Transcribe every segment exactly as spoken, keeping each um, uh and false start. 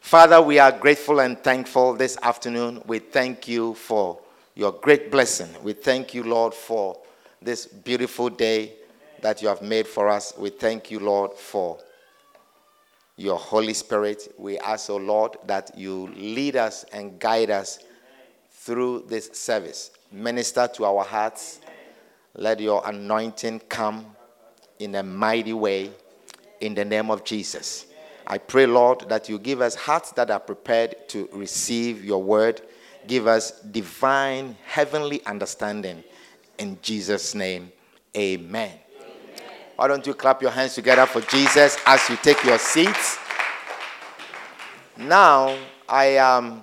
Father, we are grateful and thankful this afternoon. We thank you for your great blessing. We thank you, Lord, for this beautiful day that you have made for us. We thank you, Lord, for your Holy Spirit. We ask, O Lord, that you lead us and guide us through this service. Minister to our hearts. Let your anointing come in a mighty way in the name of Jesus. I pray, Lord, that you give us hearts that are prepared to receive your word. Give us divine, heavenly understanding. In Jesus' name, amen. amen. Why don't you clap your hands together for Jesus as you take your seats. Now, I um,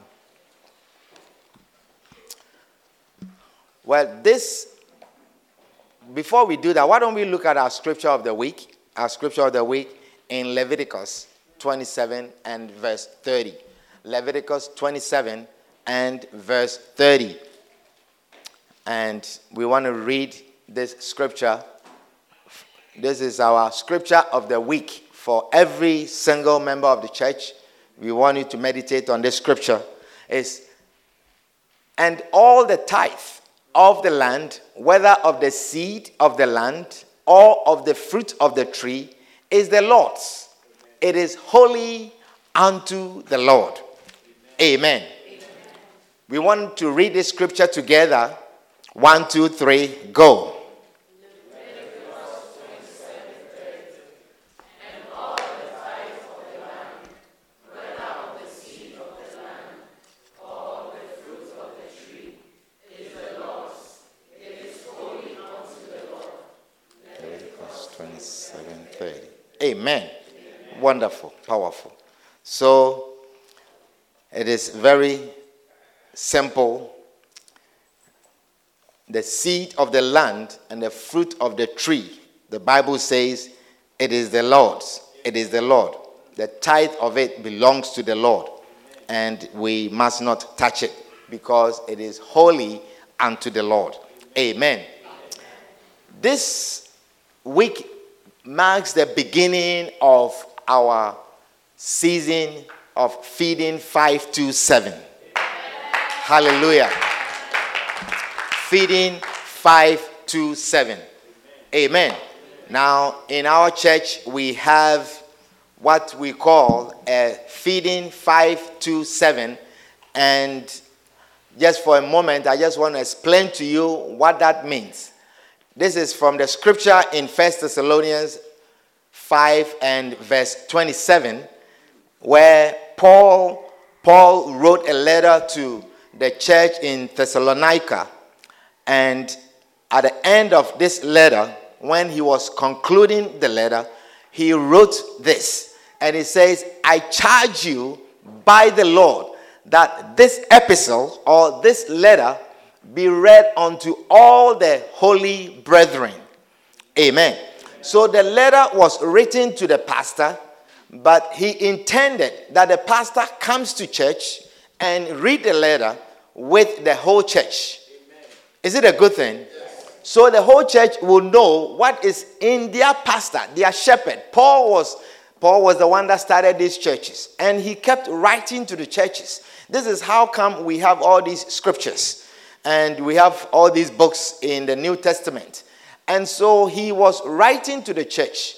well, this, before we do that, why don't we look at our scripture of the week, our scripture of the week in Leviticus twenty-seven and verse thirty. Leviticus twenty-seven and verse thirty. And we want to read this scripture. This is our scripture of the week for every single member of the church. We want you to meditate on this scripture. It's, and all the tithe of the land, whether of the seed of the land or of the fruit of the tree, is the Lord's. It is holy unto the Lord. Amen. Amen. Amen. We want to read this scripture together. One, two, three, go. Leviticus twenty-seven thirty. Amen. Wonderful, powerful. So, it is very simple. The seed of the land and the fruit of the tree, the Bible says, it is the Lord's. It is the Lord. The tithe of it belongs to the Lord. And we must not touch it because it is holy unto the Lord. Amen. This week marks the beginning of our season of feeding five two seven. Yeah. Hallelujah. Yeah. Feeding five two seven. Amen. Amen. Now, in our church, we have what we call a feeding five two seven. And just for a moment, I just want to explain to you what that means. This is from the scripture in First Thessalonians five and verse twenty-seven, where Paul, Paul wrote a letter to the church in Thessalonica. And at the end of this letter, when he was concluding the letter, he wrote this. And he says, I charge you by the Lord that this epistle or this letter be read unto all the holy brethren. Amen. So the letter was written to the pastor, but he intended that the pastor comes to church and read the letter with the whole church. Amen. Is it a good thing? Yes. So the whole church will know what is in their pastor, their shepherd. Paul was, Paul was the one that started these churches, and he kept writing to the churches. This is how come we have all these scriptures. And we have all these books in the New Testament. And so he was writing to the church.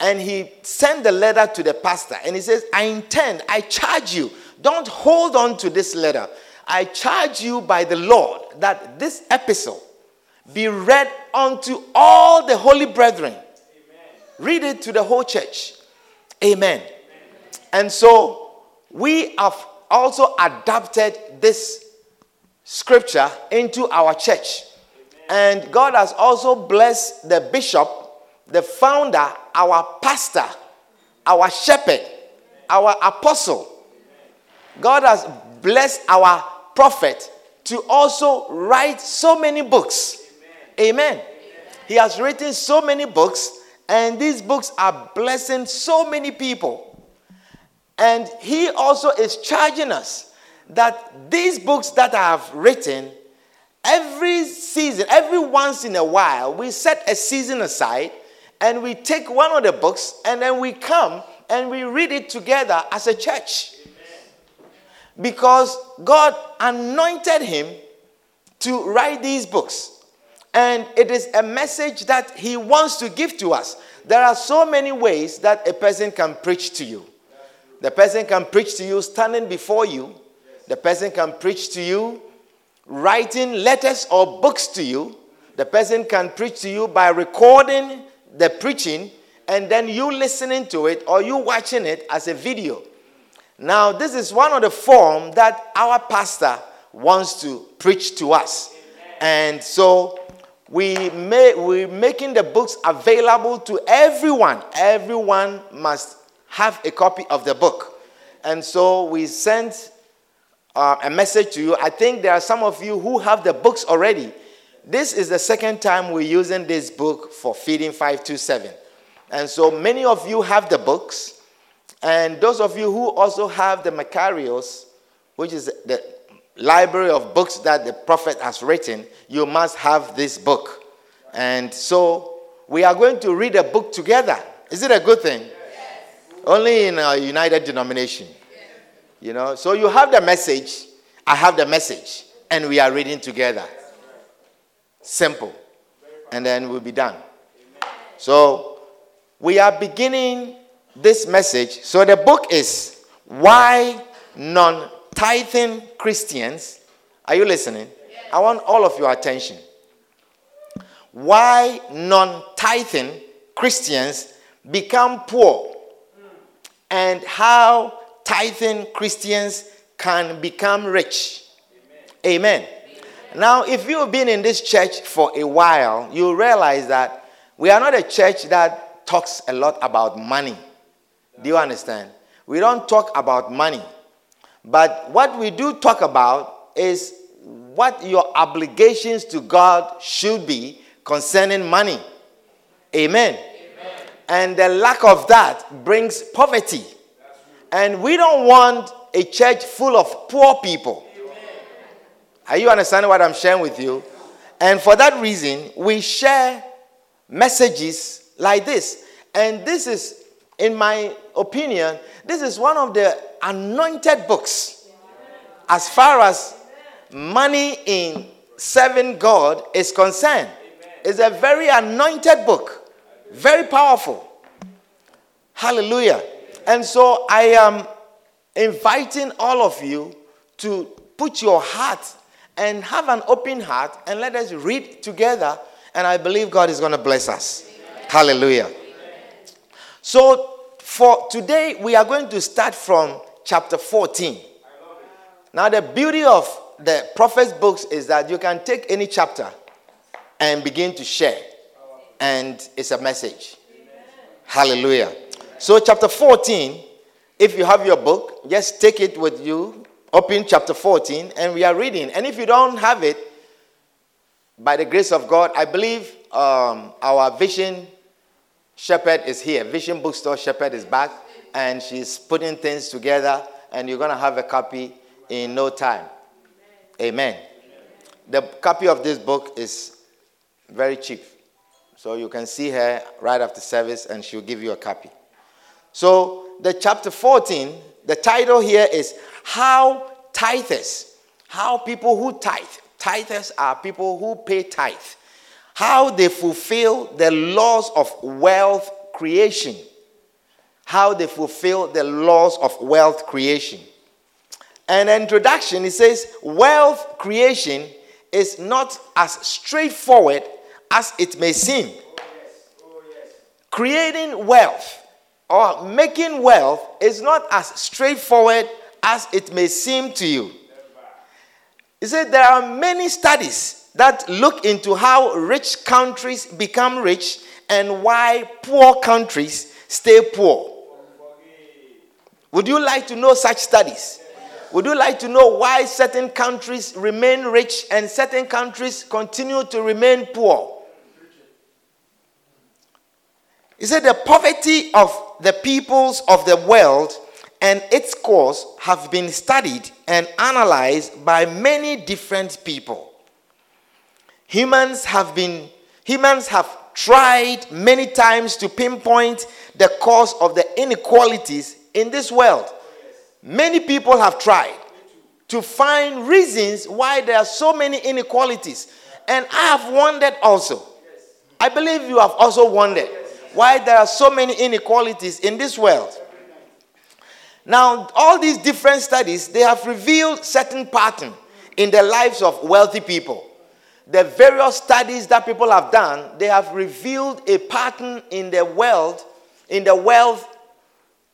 And he sent the letter to the pastor. And he says, I intend, I charge you. Don't hold on to this letter. I charge you by the Lord that this epistle be read unto all the holy brethren. Amen. Read it to the whole church. Amen. Amen. And so we have also adapted this scripture into our church. Amen. And God has also blessed the bishop, the founder, our pastor, our shepherd, Amen. Our apostle, God has blessed our prophet to also write so many books. Amen. Amen. He has written so many books, and these books are blessing so many people. And he also is charging us that these books that I have written, every season, every once in a while, we set a season aside and we take one of the books and then we come and we read it together as a church. Amen. Because God anointed him to write these books. And it is a message that he wants to give to us. There are so many ways that a person can preach to you. The person can preach to you standing before you. The person can preach to you writing letters or books to you. The person can preach to you by recording the preaching and then you listening to it or you watching it as a video. Now, this is one of the forms that our pastor wants to preach to us. And so we may, we're making the books available to everyone. Everyone must have a copy of the book. And so we sent Uh, a message to you. I think there are some of you who have the books already. This is the second time we're using this book for Feeding five two seven. And so many of you have the books. And those of you who also have the Macarios, which is the library of books that the prophet has written, you must have this book. And so we are going to read a book together. Is it a good thing? Yes. Only in a united denomination. You know, so you have the message, I have the message, and we are reading together. Simple. And then we'll be done. So, we are beginning this message. So the book is Why Non-Tithing Christians. Are you listening? Yes. I want all of your attention. Why Non-Tithing Christians Become Poor, and How Tithing Christians Can Become Rich. Amen. Amen. Amen. Now, if you've been in this church for a while, you realize that we are not a church that talks a lot about money. Do you understand? We don't talk about money. But what we do talk about is what your obligations to God should be concerning money. Amen. Amen. And the lack of that brings poverty. And we don't want a church full of poor people. Amen. Are you understanding what I'm sharing with you? And for that reason, we share messages like this. And this is, in my opinion, this is one of the anointed books. As far as money in serving God is concerned. It's a very anointed book. Very powerful. Hallelujah. And so I am inviting all of you to put your heart and have an open heart and let us read together. And I believe God is going to bless us. Amen. Hallelujah. Amen. So for today, we are going to start from chapter fourteen. Now the beauty of the prophet's books is that you can take any chapter and begin to share. And it's a message. Amen. Hallelujah. So chapter fourteen, if you have your book, just take it with you, open chapter fourteen, and we are reading. And if you don't have it, by the grace of God, I believe um, our Vision Shepherd is here. Vision Bookstore Shepherd is back, and she's putting things together, and you're going to have a copy in no time. Amen. Amen. The copy of this book is very cheap. So you can see her right after service, and she'll give you a copy. So, the chapter fourteen, the title here is How Tithers, how people who tithe, tithers are people who pay tithe, how they fulfill the laws of wealth creation, how they fulfill the laws of wealth creation. And introduction, it says, wealth creation is not as straightforward as it may seem. Oh, yes. Oh, yes. Creating wealth, or making wealth is not as straightforward as it may seem to you. He said there are many studies that look into how rich countries become rich and why poor countries stay poor. Would you like to know such studies? Would you like to know why certain countries remain rich and certain countries continue to remain poor? He said the poverty of the peoples of the world and its cause have been studied and analyzed by many different people. Humans have been humans have tried many times to pinpoint the cause of the inequalities in this world. Many people have tried to find reasons why there are so many inequalities. And I have wondered also. I believe you have also wondered why there are so many inequalities in this world. Now, all these different studies, they have revealed certain patterns in the lives of wealthy people. The various studies that people have done, they have revealed a pattern in the world, in the wealth,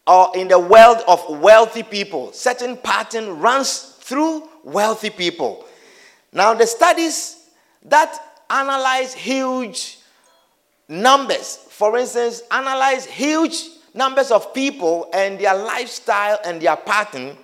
or in the world of wealthy people. Certain pattern runs through wealthy people. Now, the studies that analyze huge numbers, for instance, analyze huge numbers of people and their lifestyle and their pattern,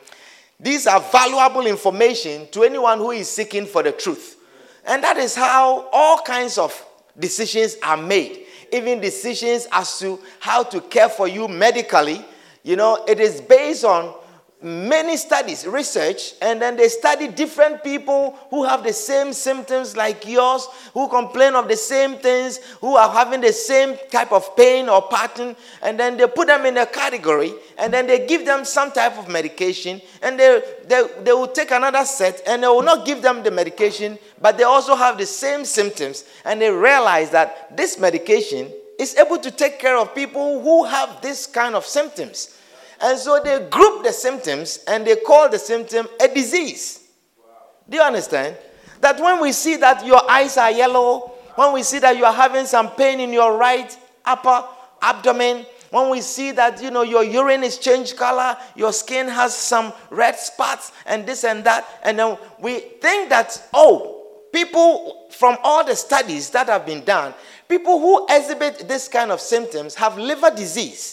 these are valuable information to anyone who is seeking for the truth. And that is how all kinds of decisions are made. Even decisions as to how to care for you medically. You know, it is based on many studies, research, and then they study different people who have the same symptoms like yours, who complain of the same things, who are having the same type of pain or pattern, and then they put them in a category, and then they give them some type of medication, and they, they, they will take another set, and they will not give them the medication, but they also have the same symptoms, and they realize that this medication is able to take care of people who have this kind of symptoms. And so they group the symptoms and they call the symptom a disease. Wow. Do you understand? That when we see that your eyes are yellow, when we see that you are having some pain in your right upper abdomen, when we see that, you know, your urine is changed color, your skin has some red spots and this and that, and then we think that, oh, people from all the studies that have been done, people who exhibit this kind of symptoms have liver disease.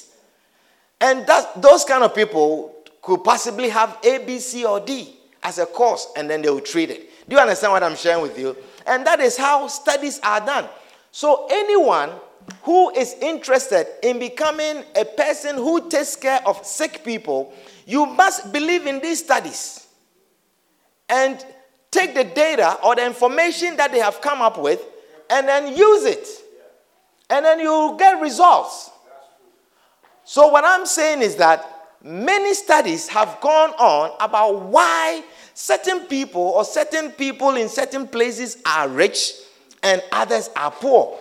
And that, those kind of people could possibly have A, B, C, or D as a cause, and then they will treat it. Do you understand what I'm sharing with you? And that is how studies are done. So anyone who is interested in becoming a person who takes care of sick people, you must believe in these studies and take the data or the information that they have come up with and then use it. And then you'll get results. So what I'm saying is that many studies have gone on about why certain people or certain people in certain places are rich and others are poor.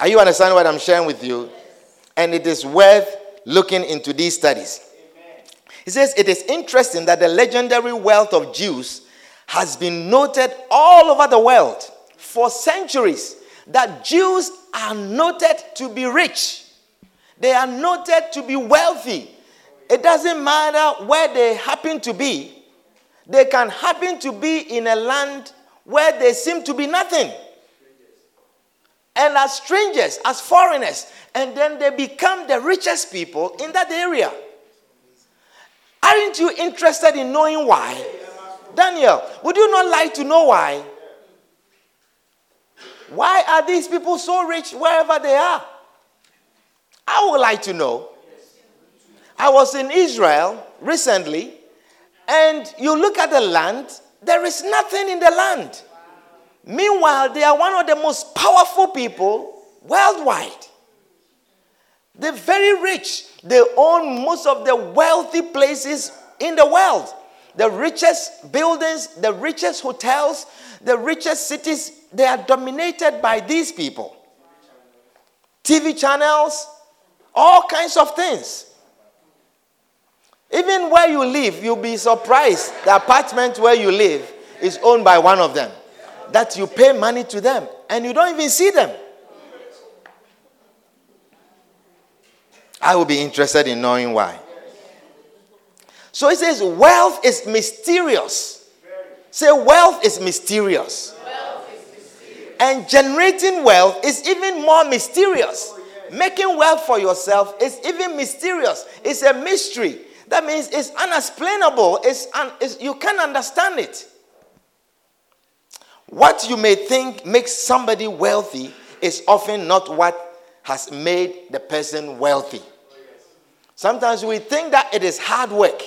Are you understanding what I'm sharing with you? Yes. And it is worth looking into these studies. Amen. He says, it is interesting that the legendary wealth of Jews has been noted all over the world for centuries, that Jews are noted to be rich. They are noted to be wealthy. It doesn't matter where they happen to be. They can happen to be in a land where they seem to be nothing. And as strangers, as foreigners, and then they become the richest people in that area. Aren't you interested in knowing why? Daniel, would you not like to know why? Why are these people so rich wherever they are? I would like to know. I was in Israel recently, and you look at the land, there is nothing in the land. Wow. Meanwhile, they are one of the most powerful people worldwide. They're very rich. They own most of the wealthy places in the world. The richest buildings, the richest hotels, the richest cities, they are dominated by these people. T V channels, all kinds of things. Even where you live, you'll be surprised. The apartment where you live is owned by one of them. That you pay money to them and you don't even see them. I will be interested in knowing why. So it says, wealth is mysterious. Say, wealth is mysterious. Wealth is mysterious. And generating wealth is even more mysterious. Making wealth for yourself is even mysterious. It's a mystery That means it's unexplainable. It's, un, it's you can't understand it. What you may think makes somebody wealthy is often not what has made the person wealthy. Sometimes we think that it is hard work.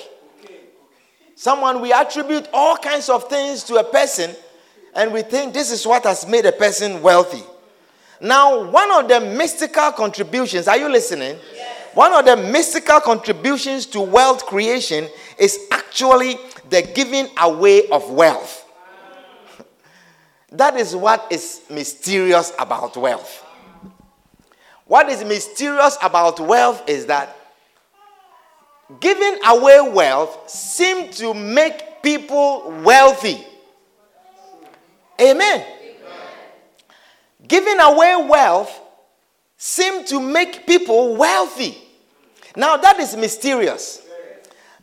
Someone, we attribute all kinds of things to a person, and we think this is what has made a person wealthy. Now, one of the mystical contributions, are you listening? Yes. One of the mystical contributions to wealth creation is actually the giving away of wealth. That is what is mysterious about wealth. What is mysterious about wealth is that giving away wealth seems to make people wealthy. Amen. Amen. Giving away wealth seems to make people wealthy. Now that is mysterious.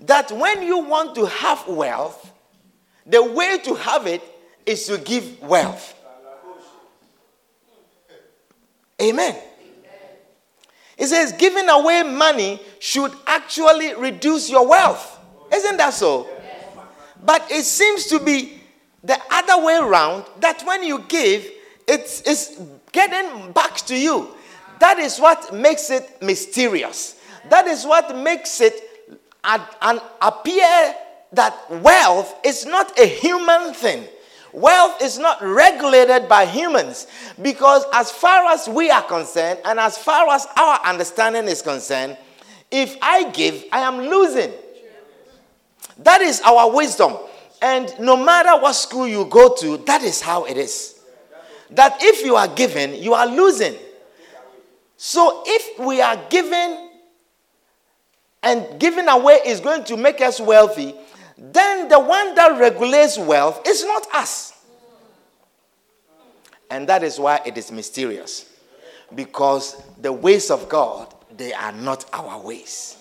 That when you want to have wealth, the way to have it is to give wealth. Amen. It says giving away money should actually reduce your wealth. Isn't that so? Yes. But it seems to be the other way around, that when you give, it's, it's getting back to you. That is what makes it mysterious. That is what makes it ad, an appear that wealth is not a human thing. Wealth is not regulated by humans, because as far as we are concerned and as far as our understanding is concerned, if I give, I am losing. That is our wisdom. And no matter what school you go to, that is how it is. That if you are giving, you are losing. So if we are giving and giving away is going to make us wealthy, then the one that regulates wealth is not us. And that is why it is mysterious. Because the ways of God, they are not our ways.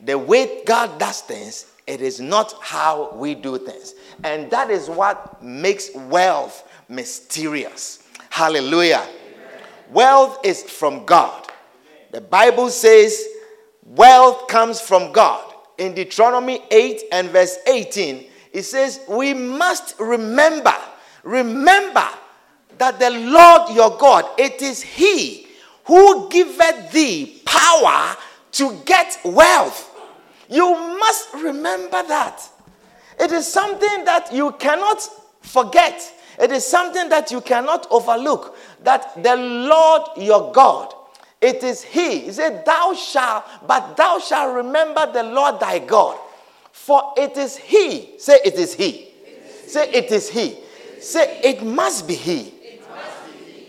The way God does things, it is not how we do things. And that is what makes wealth mysterious. Hallelujah. Amen. Wealth is from God. The Bible says wealth comes from God. In Deuteronomy eight and verse eighteen, it says, we must remember, remember that the Lord your God, it is he who giveth thee power to get wealth. You must remember that. It is something that you cannot forget. It is something that you cannot overlook, that the Lord your God, it is he. He said, thou shalt, but thou shalt remember the Lord thy God. For it is he. Say, it is he. It is Say, he. It is he. It is Say, he. It must be he. It must be he.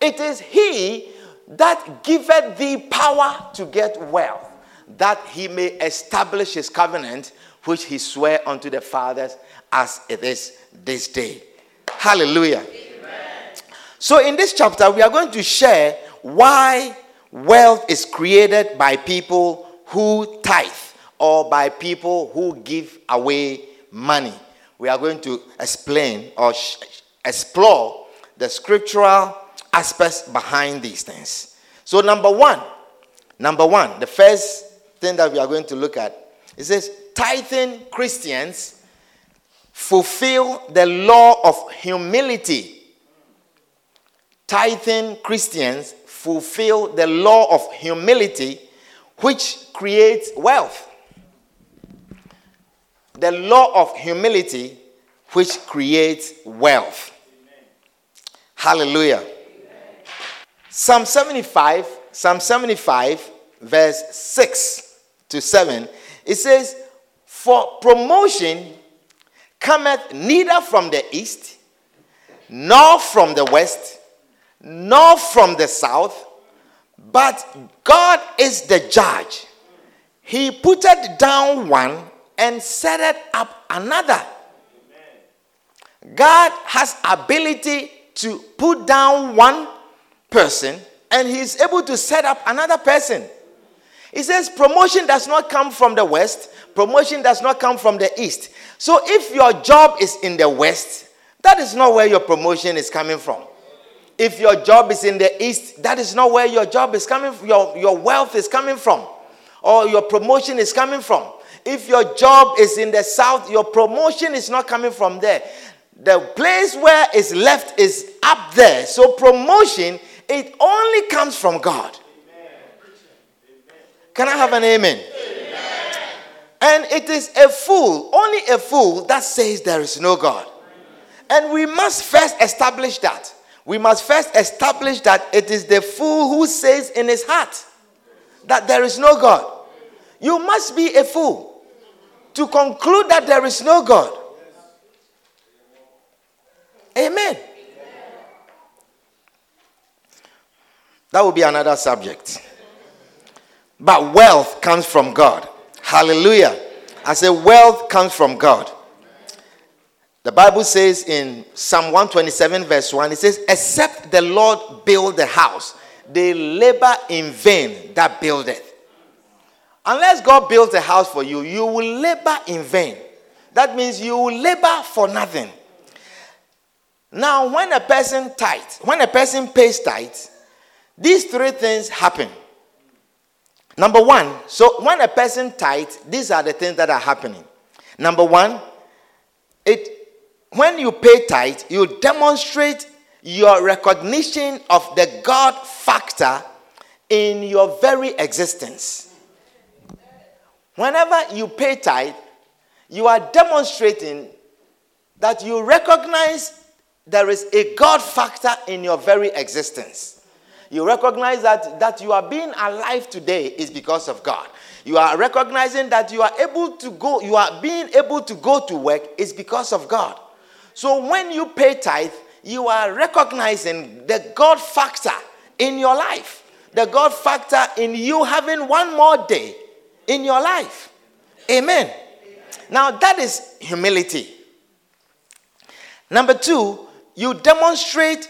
It is he that giveth thee power to get wealth, that he may establish his covenant, which he sware unto the fathers as it is this day. Hallelujah. Amen. So in this chapter, we are going to share why wealth is created by people who tithe or by people who give away money. We are going to explain or sh- explore the scriptural aspects behind these things. So number one, number one, the first thing that we are going to look at is this: tithing Christians fulfill the law of humility. Tithing Christians fulfill the law of humility, which creates wealth. The law of humility, which creates wealth. Amen. Hallelujah. Amen. Psalm seventy-five, Psalm seventy-five, verse six to seven, it says, for promotion cometh neither from the east, nor from the west, nor from the south, but God is the judge. He putteth down one and setteth up another. God has ability to put down one person, and he is able to set up another person. He says promotion does not come from the west, promotion does not come from the east. So if your job is in the west, that is not where your promotion is coming from. If your job is in the east, that is not where your job is coming from, your, your wealth is coming from. or your promotion is coming from. If your job is in the south, your promotion is not coming from there. The place where it's left is up there. So promotion, it only comes from God. Amen. Can I have an amen? Amen? And it is a fool, only a fool, that says there is no God. Amen. And we must first establish that. We must first establish that it is the fool who says in his heart that there is no God. You must be a fool to conclude that there is no God. Amen. Amen. That will be another subject. But wealth comes from God. Hallelujah. I say wealth comes from God. The Bible says in Psalm one twenty-seven verse one, it says, except the Lord build the house, they labor in vain that buildeth. Unless God builds a house for you, you will labor in vain. That means you will labor for nothing. Now, when a person tithes, when a person pays tithes, these three things happen. Number one, so when a person tithes, these are the things that are happening. Number one, it when you pay tithe, you demonstrate your recognition of the God factor in your very existence. Whenever you pay tithe, you are demonstrating that you recognize there is a God factor in your very existence. You recognize that, that you are being alive today is because of God. You are recognizing that you are able to go, you are being able to go to work is because of God. So when you pay tithe, you are recognizing the God factor in your life. The God factor in you having one more day in your life. Amen. Amen. Now that is humility. Number two, You demonstrate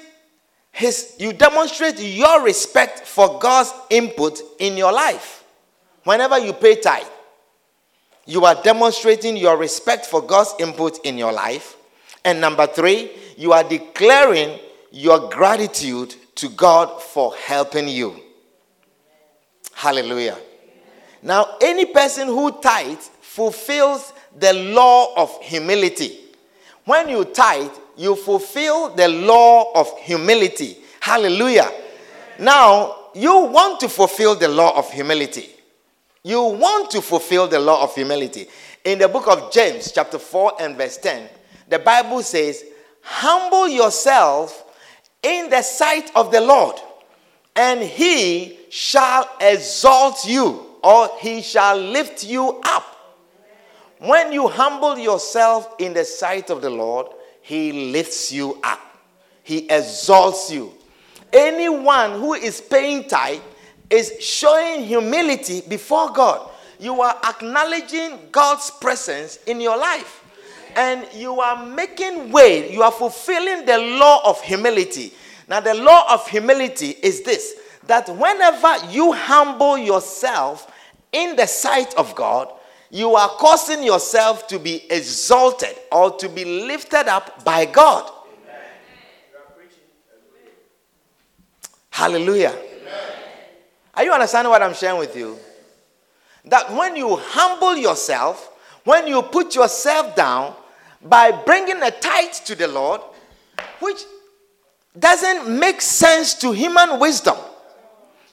his, you demonstrate your respect for God's input in your life. Whenever you pay tithe, you are demonstrating your respect for God's input in your life. And number three, you are declaring your gratitude to God for helping you. Hallelujah. Now, any person who tithes fulfills the law of humility. When you tithe, you fulfill the law of humility. Hallelujah. Now, you want to fulfill the law of humility. You want to fulfill the law of humility. In the book of James, chapter four and verse ten, the Bible says, humble yourself in the sight of the Lord, and he shall exalt you, or he shall lift you up. When you humble yourself in the sight of the Lord, he lifts you up. He exalts you. Anyone who is paying tithe is showing humility before God. You are acknowledging God's presence in your life. And you are making way. You are fulfilling the law of humility. Now, the law of humility is this, that whenever you humble yourself in the sight of God, you are causing yourself to be exalted or to be lifted up by God. Amen. Hallelujah. Amen. Are you understanding what I'm sharing with you? That when you humble yourself, when you put yourself down by bringing a tithe to the Lord, which doesn't make sense to human wisdom.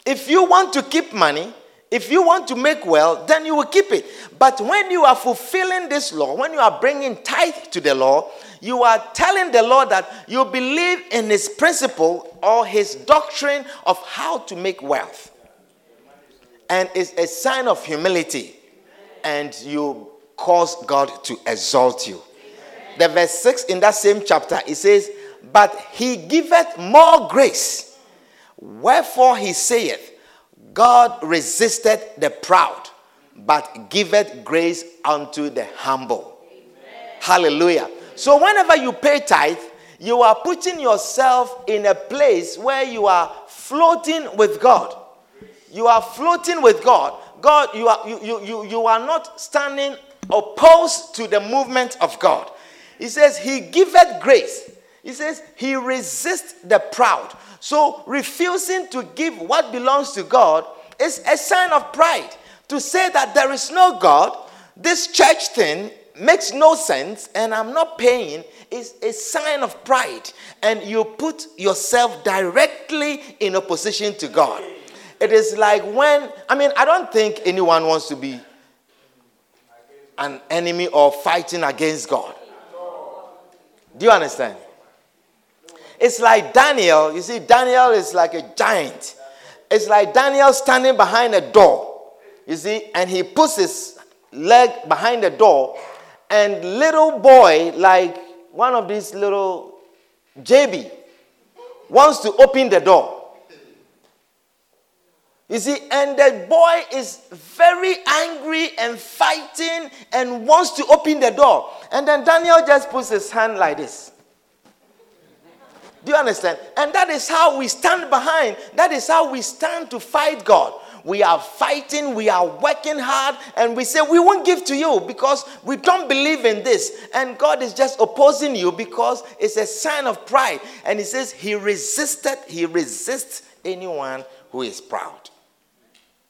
If you want to keep money, if you want to make well, then you will keep it. But when you are fulfilling this law, when you are bringing tithe to the law, you are telling the Lord that you believe in his principle or his doctrine of how to make wealth. And it's a sign of humility. And you cause God to exalt you. The verse six in that same chapter, it says, but he giveth more grace. Wherefore he saith, God resisteth the proud, but giveth grace unto the humble. Amen. Hallelujah. So whenever you pay tithe, you are putting yourself in a place where you are floating with God. You are floating with God. God, you are, you, you, you, you are not standing opposed to the movement of God. He says, he giveth grace. He says, he resists the proud. So refusing to give what belongs to God is a sign of pride. to say that there is no God, this church thing makes no sense, and I'm not paying, is a sign of pride. And you put yourself directly in opposition to God. It is like when, I mean, I don't think anyone wants to be an enemy or fighting against God. Do you understand? It's like Daniel. You see, Daniel is like a giant. It's like Daniel standing behind a door. You see, and he puts his leg behind the door, and little boy, like one of these little J B, wants to open the door. You see, and the boy is very angry and fighting and wants to open the door. And then Daniel just puts his hand like this. Do you understand? And that is how we stand behind. That is how we stand to fight God. We are fighting, we are working hard, and we say, we won't give to you because we don't believe in this. And God is just opposing you because it's a sign of pride. And he says he resisted, he resists anyone who is proud.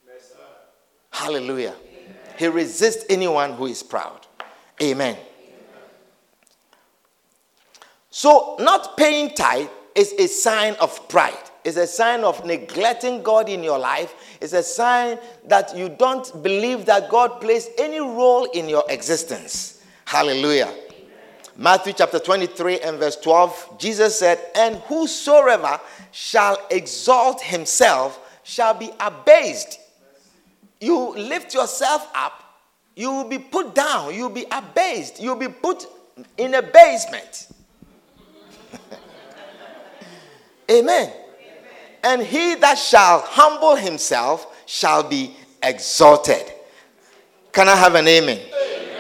Yes, hallelujah. Amen. He resists anyone who is proud. Amen. Amen. So not paying tithe is a sign of pride. It's a sign of neglecting God in your life. It's a sign that you don't believe that God plays any role in your existence. Hallelujah. Amen. Matthew chapter twenty-three and verse twelve, Jesus said, and whosoever shall exalt himself shall be abased. You lift yourself up, you will be put down, you will be abased, you will be put in a basement. Amen. And he that shall humble himself shall be exalted. Can I have an amen? Amen?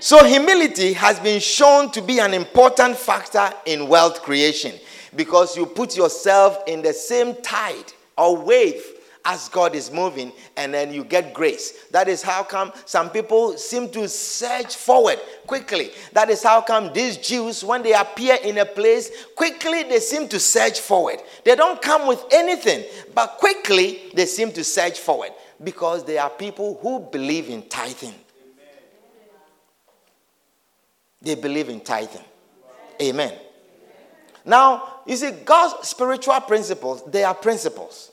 So humility has been shown to be an important factor in wealth creation because you put yourself in the same tide or wave as God is moving, and then you get grace. That is how come some people seem to surge forward quickly. That is how come these Jews, when they appear in a place, quickly they seem to surge forward. They don't come with anything, but quickly they seem to surge forward because they are people who believe in tithing. Amen. They believe in tithing. Amen. Amen. Now, you see, God's spiritual principles, they are principles.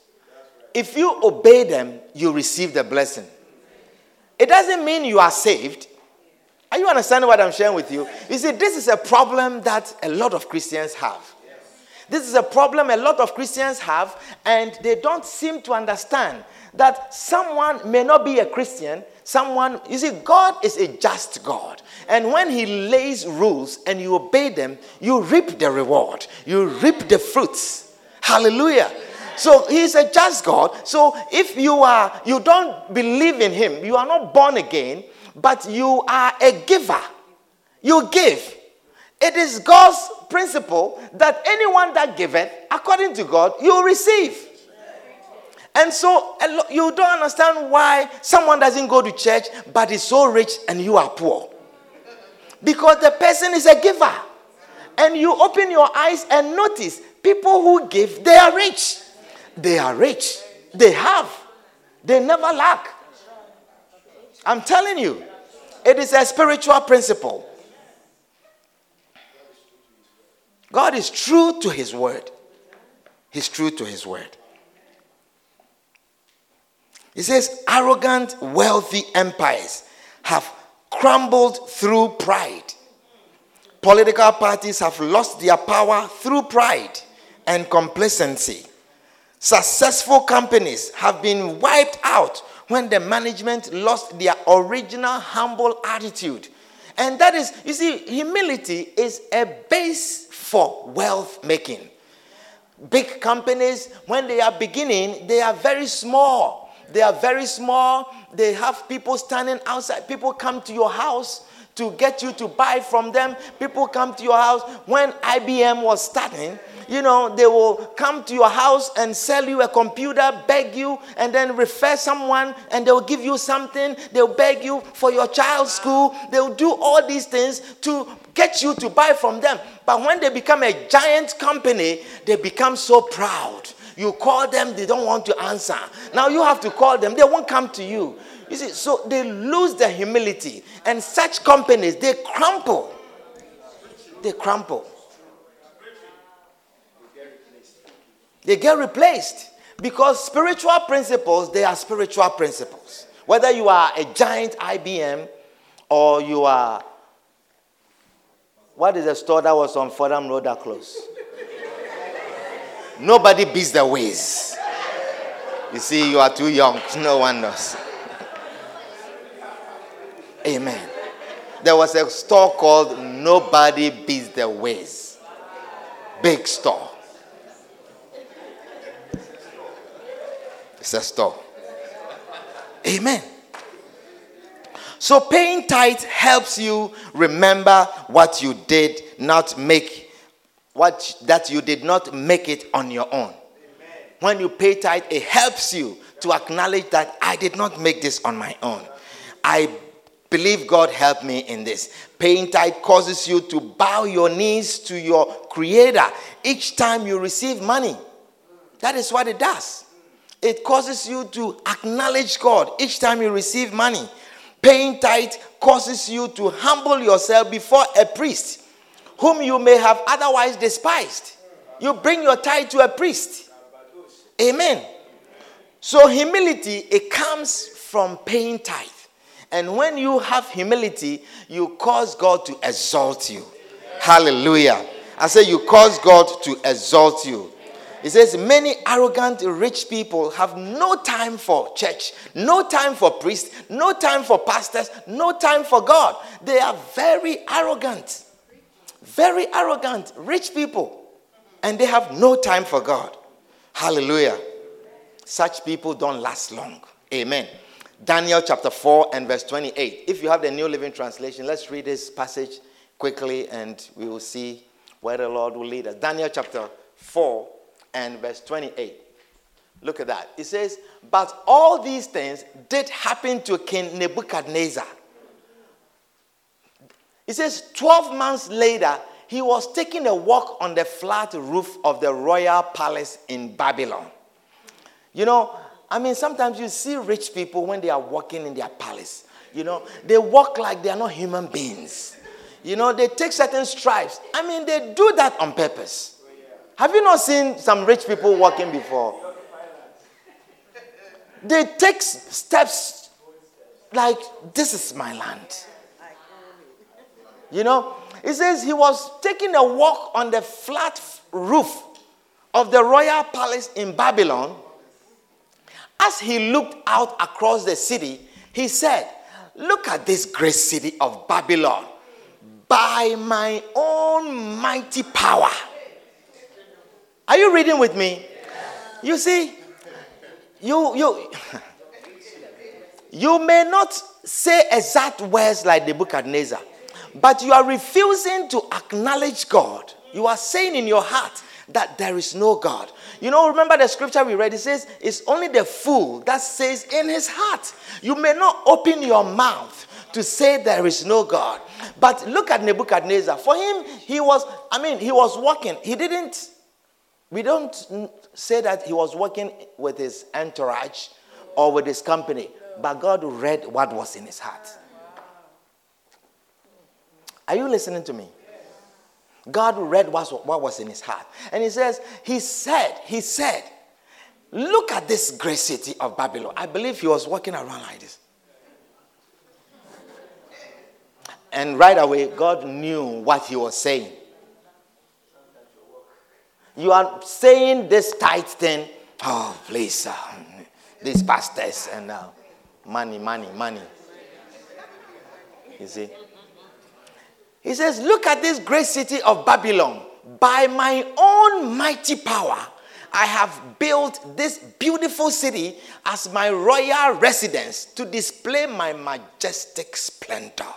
If you obey them, you receive the blessing. It doesn't mean you are saved. Are you understanding what I'm sharing with you? You see, this is a problem that a lot of Christians have. This is a problem a lot of Christians have, and they don't seem to understand that someone may not be a Christian. Someone, you see, God is a just God. And when he lays rules and you obey them, you reap the reward. You reap the fruits. Hallelujah. So he's a just God. So if you are, you don't believe in him, you are not born again, but you are a giver. You give. It is God's principle that anyone that giveth, according to God, you receive. And so you don't understand why someone doesn't go to church, but is so rich and you are poor. Because the person is a giver. And you open your eyes and notice people who give, they are rich. They are rich. They have. They never lack. I'm telling you. It is a spiritual principle. God is true to his word. He's true to his word. He says, arrogant, wealthy empires have crumbled through pride. Political parties have lost their power through pride and complacency. Successful companies have been wiped out when the management lost their original humble attitude. And that is, you see, humility is a base for wealth making. Big companies, when they are beginning, they are very small. They are very small. They have people standing outside. People come to your house to get you to buy from them. People come to your house. When I B M was starting, you know, they will come to your house and sell you a computer, beg you, and then refer someone, and they'll give you something. They'll beg you for your child's school. They'll do all these things to get you to buy from them. But when they become a giant company, they become so proud. You call them, they don't want to answer. Now you have to call them. They won't come to you. You see, so they lose their humility. And such companies, they crumple. They crumple. They get replaced. Because spiritual principles, they are spiritual principles. Whether you are a giant I B M or you are... What is the store that was on Fordham Road that closed? Nobody Beats the Ways. You see, you are too young. No one knows. Amen. There was a store called Nobody Beats the Ways. Big store. It's a store. Amen. So paying tithe helps you remember what you did not make, what that you did not make it on your own. Amen. When you pay tithe, it helps you to acknowledge that I did not make this on my own. I believe God helped me in this. Paying tithe causes you to bow your knees to your Creator each time you receive money. That is what it does. It causes you to acknowledge God each time you receive money. Paying tithe causes you to humble yourself before a priest, whom you may have otherwise despised. You bring your tithe to a priest. Amen. So humility, it comes from paying tithe. And when you have humility, you cause God to exalt you. Hallelujah. I say you cause God to exalt you. It says, many arrogant rich people have no time for church, no time for priests, no time for pastors, no time for God. They are very arrogant, very arrogant rich people, and they have no time for God. Hallelujah. Such people don't last long. Amen. Daniel chapter four and verse twenty-eight. If you have the New Living Translation, let's read this passage quickly and we will see where the Lord will lead us. Daniel chapter four and verse twenty-eight. Look at that. It says, but all these things did happen to King Nebuchadnezzar. It says, twelve months later, he was taking a walk on the flat roof of the royal palace in Babylon. You know, I mean, sometimes you see rich people when they are walking in their palace. You know, they walk like they are not human beings. You know, they take certain strides. I mean, they do that on purpose. Have you not seen some rich people walking before? They take steps like, this is my land. You know, it says he was taking a walk on the flat roof of the royal palace in Babylon. As he looked out across the city, he said, look at this great city of Babylon. By my own mighty power. Are you reading with me? Yes. You see, you you you may not say exact words like Nebuchadnezzar, but you are refusing to acknowledge God. You are saying in your heart that there is no God. You know, remember the scripture we read? It says, it's only the fool that says in his heart. You may not open your mouth to say there is no God. But look at Nebuchadnezzar. For him, he was, I mean, he was walking. He didn't We don't say that he was working with his entourage or with his company, but God read what was in his heart. Are you listening to me? God read what was in his heart. And he says, he said, he said, look at this great city of Babylon. I believe he was walking around like this. And right away, God knew what he was saying. You are saying this tight thing, oh, please, uh, these pastors and uh, money, money, money. You see? He says, look at this great city of Babylon. By my own mighty power, I have built this beautiful city as my royal residence to display my majestic splendor.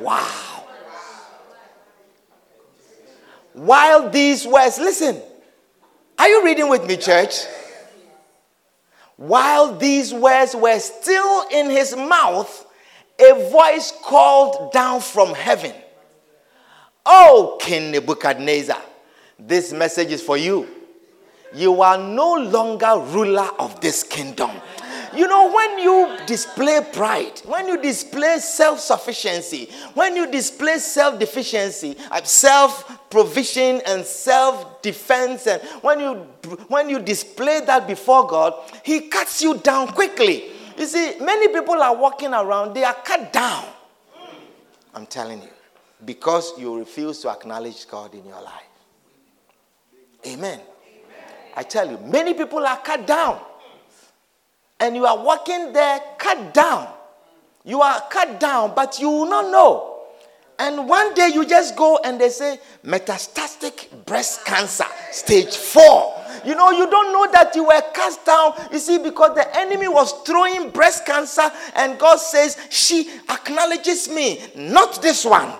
Wow. While these words, listen, are you reading with me, church? While these words were still in his mouth, a voice called down from heaven. Oh, King Nebuchadnezzar, this message is for you. You are no longer ruler of this kingdom. You know, when you display pride, when you display self-sufficiency, when you display self-deficiency, self-provision and self-defense, and when you when you display that before God, He cuts you down quickly. You see, many people are walking around, they are cut down. I'm telling you, because you refuse to acknowledge God in your life. Amen. Amen. I tell you, many people are cut down. And you are walking there cut down. You are cut down, but you will not know. And one day you just go and they say, metastatic breast cancer, stage four. You know, you don't know that you were cast down, you see, because the enemy was throwing breast cancer, and God says, she acknowledges me, not this one.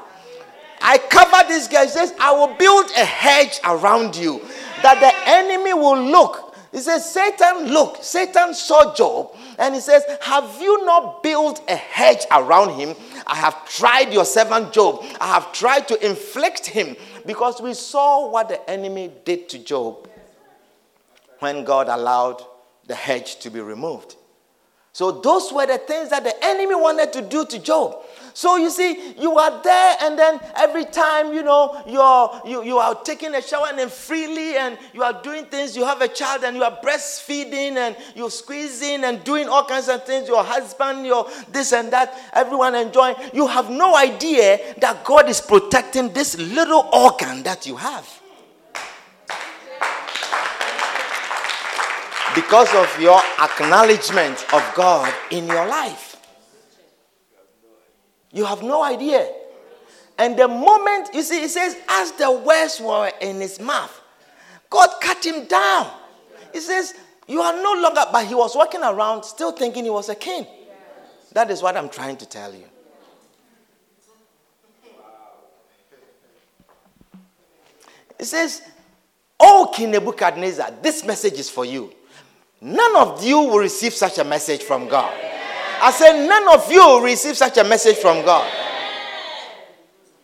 I cover this guy. He says, I will build a hedge around you, that the enemy will look. He says, Satan, look, Satan saw Job, and he says, have you not built a hedge around him? I have tried your servant Job. I have tried to inflict him, because we saw what the enemy did to Job when God allowed the hedge to be removed. So those were the things that the enemy wanted to do to Job. So you see, you are there, and then every time, you know, you're, you, you are taking a shower and then freely, and you are doing things. You have a child and you are breastfeeding and you're squeezing and doing all kinds of things. Your husband, your this and that, everyone enjoying. You have no idea that God is protecting this little organ that you have. Because of your acknowledgement of God in your life. You have no idea. And the moment, you see, it says, as the words were in his mouth, God cut him down. It says, you are no longer, but he was walking around still thinking he was a king. That is what I'm trying to tell you. It says, O King Nebuchadnezzar, this message is for you. None of you will receive such a message from God. I said, none of you will receive such a message from God.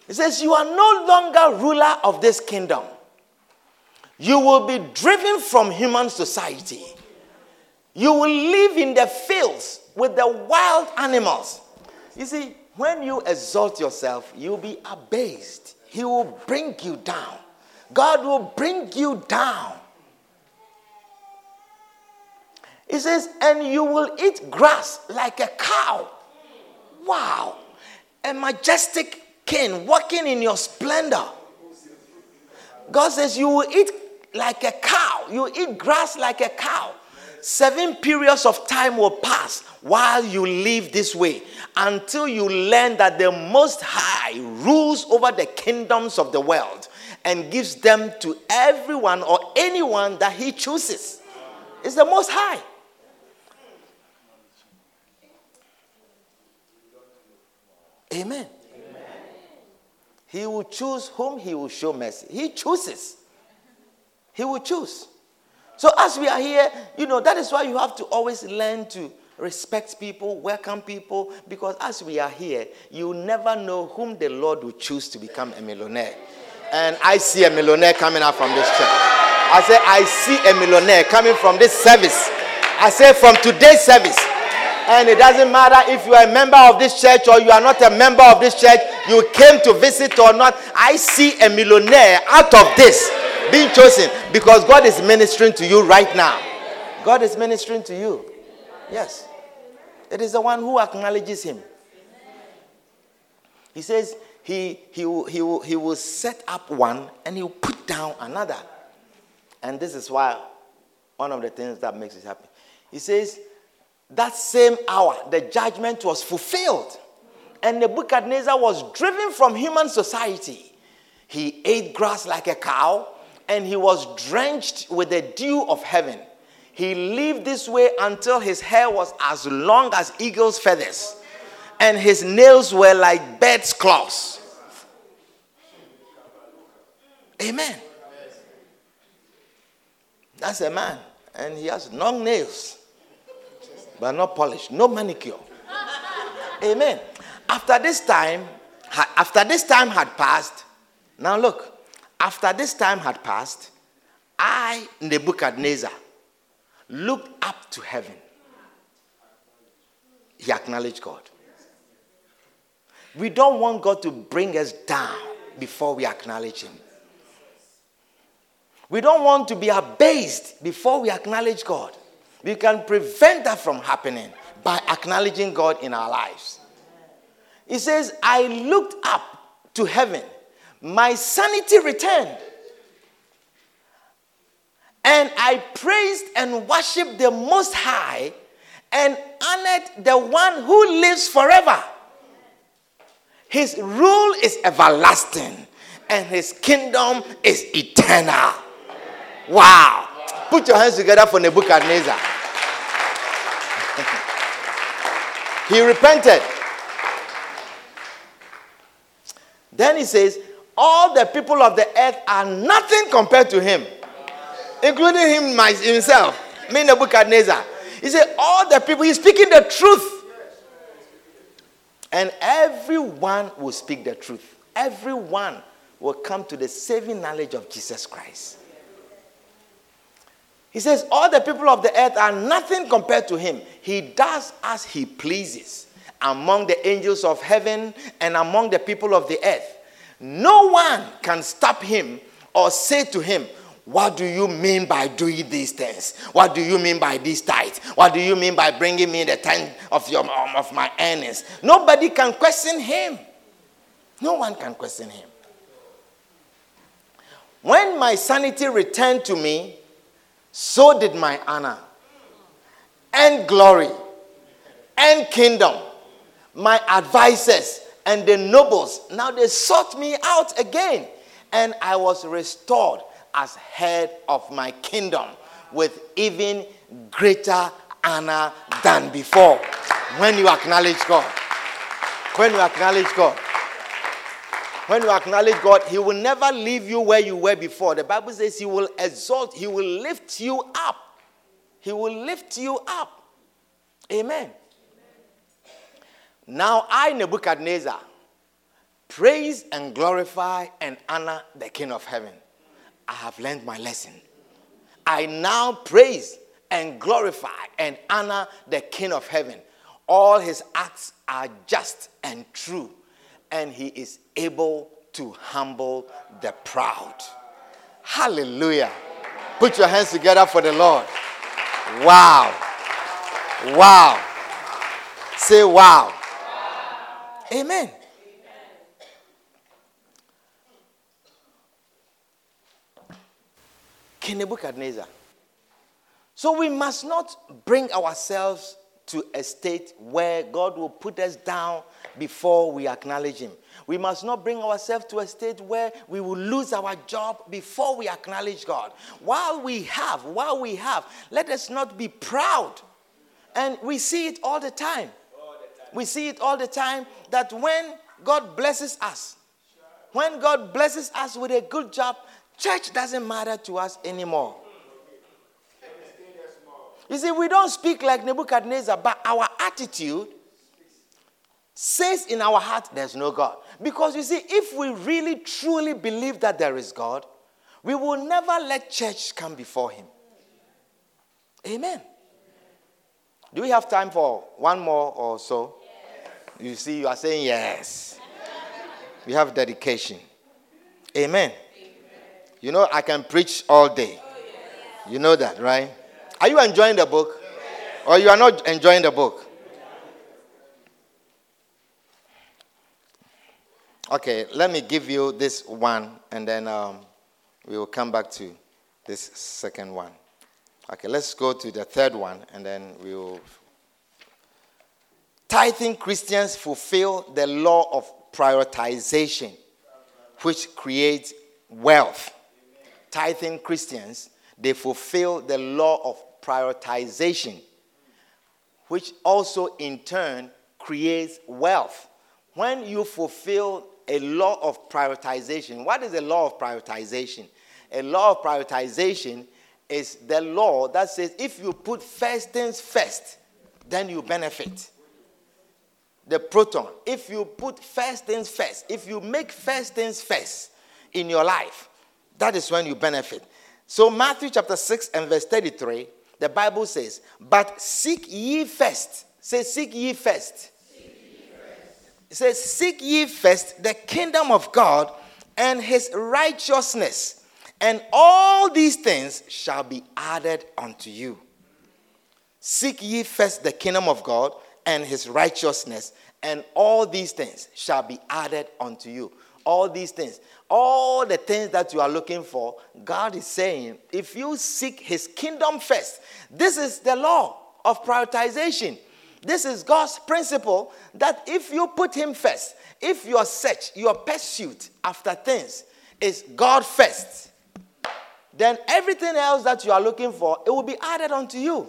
It says, you are no longer ruler of this kingdom. You will be driven from human society. You will live in the fields with the wild animals. You see, when you exalt yourself, you'll be abased. He will bring you down. God will bring you down. He says, and you will eat grass like a cow. Wow. A majestic king walking in your splendor. God says, you will eat like a cow. You will eat grass like a cow. Seven periods of time will pass while you live this way, until you learn that the Most High rules over the kingdoms of the world and gives them to everyone or anyone that he chooses. It's the Most High. Amen. Amen. He will choose whom he will show mercy. He chooses. He will choose. So as we are here, you know, that is why you have to always learn to respect people, welcome people, because as we are here, you never know whom the Lord will choose to become a millionaire. And I see a millionaire coming out from this church. I say, I see a millionaire coming from this service. I say, from today's service. And it doesn't matter if you are a member of this church or you are not a member of this church, you came to visit or not, I see a millionaire out of this being chosen, because God is ministering to you right now. God is ministering to you. Yes. It is the one who acknowledges him. He says he, he, will, he, will, he will set up one and he will put down another. And this is why one of the things that makes it happen. He says, that same hour, the judgment was fulfilled. And Nebuchadnezzar was driven from human society. He ate grass like a cow, and he was drenched with the dew of heaven. He lived this way until his hair was as long as eagle's feathers, and his nails were like bird's claws. Amen. That's a man, and he has long nails. But not polished, no manicure. Amen. After this time, after this time had passed, now look, after this time had passed, I, Nebuchadnezzar, looked up to heaven. he acknowledged God. We don't want God to bring us down before we acknowledge him. We don't want to be abased before we acknowledge God. We can prevent that from happening by acknowledging God in our lives. He says, I looked up to heaven. My sanity returned. And I praised and worshipped the Most High and honored the one who lives forever. His rule is everlasting and his kingdom is eternal. Wow. Put your hands together for Nebuchadnezzar. He repented. Then he says, all the people of the earth are nothing compared to him, including him himself, me Nebuchadnezzar. He said, all the people, he's speaking the truth. And everyone will speak the truth. Everyone will come to the saving knowledge of Jesus Christ. He says, all the people of the earth are nothing compared to him. He does as he pleases among the angels of heaven and among the people of the earth. No one can stop him or say to him, what do you mean by doing these things? What do you mean by these tithes? What do you mean by bringing me the tenth of your of my earnings? Nobody can question him. No one can question him. When my sanity returned to me, so did my honor and glory and kingdom. My advisors and the nobles, now they sought me out again, and I was restored as head of my kingdom with even greater honor than before. When you acknowledge God, when you acknowledge God, when you acknowledge God, he will never leave you where you were before. The Bible says he will exalt, he will lift you up. He will lift you up. Amen. Amen. Now I, Nebuchadnezzar, praise and glorify and honor the King of heaven. I have learned my lesson. I now praise and glorify and honor the King of heaven. All his acts are just and true, and he is able to humble the proud. Hallelujah. Put your hands together for the Lord. Wow. Wow. Say wow. Amen. King Nebuchadnezzar. So we must not bring ourselves to a state where God will put us down before we acknowledge him. We must not bring ourselves to a state where we will lose our job before we acknowledge God. While we have, while we have, let us not be proud. And we see it all the time. All the time. We see it all the time that when God blesses us, when God blesses us with a good job, church doesn't matter to us anymore. You see, we don't speak like Nebuchadnezzar, but our attitude says in our heart, there's no God. Because you see, if we really truly believe that there is God, we will never let church come before him. Amen. Do we have time for one more or so? Yes. You see, you are saying yes. We have dedication. Amen. You know, I can preach all day. Oh, yeah. You know that, right? Yeah. Are you enjoying the book? Yeah. Or you are not enjoying the book? Yeah. Okay, let me give you this one, and then um, we will come back to this second one. Okay, let's go to the third one, and then we will... Tithing Christians fulfill the law of prioritization, which creates wealth. Tithing Christians, they fulfill the law of prioritization, which also in turn creates wealth. When you fulfill a law of prioritization, what is a law of prioritization? A law of prioritization is the law that says if you put first things first, then you benefit. The proton, if you put first things first, if you make first things first in your life, that is when you benefit. So Matthew chapter six and verse thirty-three, the Bible says, but seek ye first Say, seek ye first. Seek ye first. It says, seek ye first the kingdom of God and his righteousness, and all these things shall be added unto you. Seek ye first the kingdom of God and his righteousness, and all these things shall be added unto you. All these things, all the things that you are looking for, God is saying, if you seek his kingdom first, this is the law of prioritization. This is God's principle that if you put him first, if your search, your pursuit after things is God first, then everything else that you are looking for, it will be added unto you.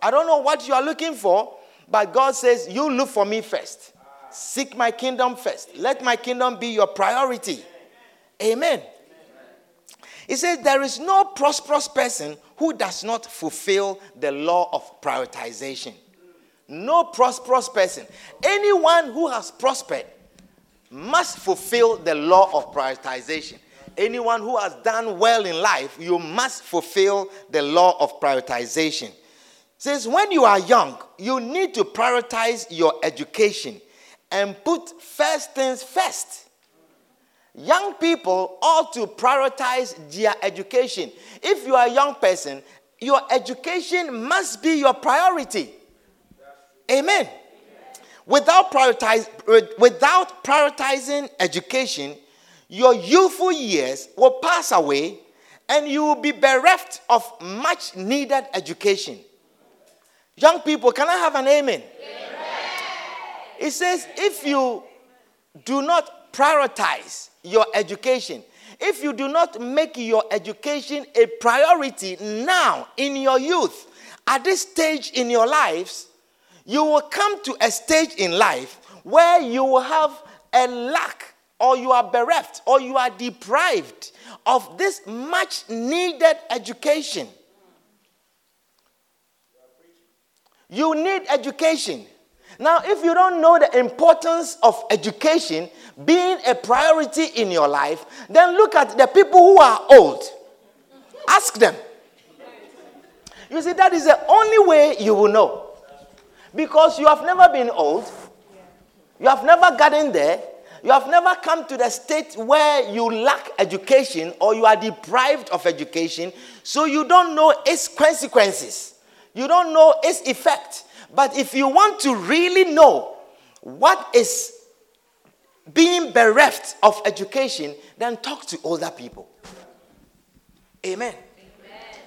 I don't know what you are looking for, but God says, you look for me first. Seek my kingdom first. Let my kingdom be your priority. Amen. He says, there is no prosperous person who does not fulfill the law of prioritization. No prosperous person. Anyone who has prospered must fulfill the law of prioritization. Anyone who has done well in life, you must fulfill the law of prioritization. It says, when you are young, you need to prioritize your education and put first things first. Young people ought to prioritize their education. If you are a young person, your education must be your priority. Amen. Amen. Without prioritize, without prioritizing education, your youthful years will pass away and you will be bereft of much needed education. Young people, can I have an amen? Amen. It says, if you do not prioritize your education, if you do not make your education a priority now in your youth, at this stage in your lives, you will come to a stage in life where you will have a lack, or you are bereft, or you are deprived of this much needed education. You need education. Now, if you don't know the importance of education being a priority in your life, then look at the people who are old. Ask them. You see, that is the only way you will know. Because you have never been old, you have never gotten there, you have never come to the state where you lack education or you are deprived of education, so you don't know its consequences. You don't know its effect. But if you want to really know what is being bereft of education, then talk to older people. Amen. Amen.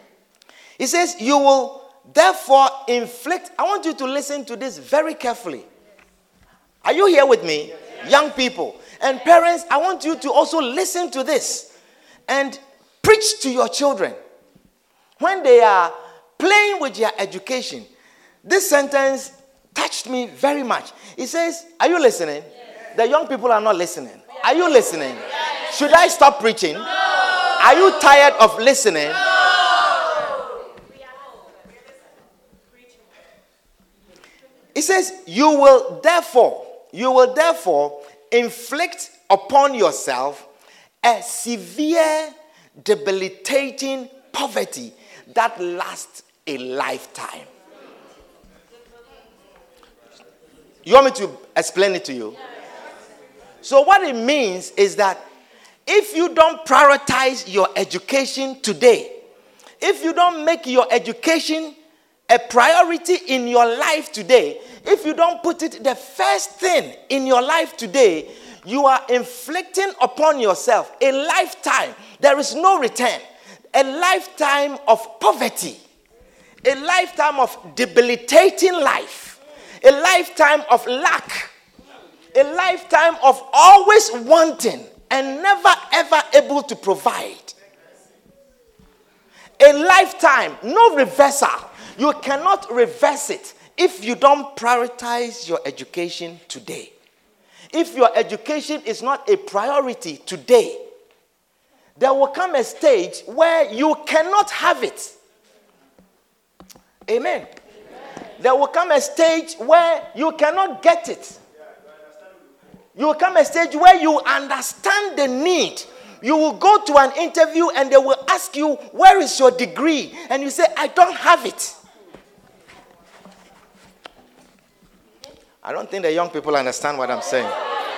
It says, you will therefore inflict. I want you to listen to this very carefully. Are you here with me? Yes. Young people and parents, I want you to also listen to this and preach to your children when they are playing with their education. This sentence touched me very much. It says, are you listening? Yes. The young people are not listening. Are you listening? Yes. Should I stop preaching? No. Are you tired of listening? No. It says, you will therefore, you will therefore inflict upon yourself a severe, debilitating poverty that lasts a lifetime. You want me to explain it to you? So what it means is that if you don't prioritize your education today, if you don't make your education a priority in your life today, if you don't put it the first thing in your life today, you are inflicting upon yourself a lifetime. There is no return. A lifetime of poverty. A lifetime of debilitating life. A lifetime of lack, a lifetime of always wanting and never ever able to provide. A lifetime, no reversal. You cannot reverse it if you don't prioritize your education today. If your education is not a priority today, there will come a stage where you cannot have it. Amen. There will come a stage where you cannot get it. You will come a stage where you understand the need. You will go to an interview and they will ask you, where is your degree? And you say, I don't have it. I don't think the young people understand what I'm saying.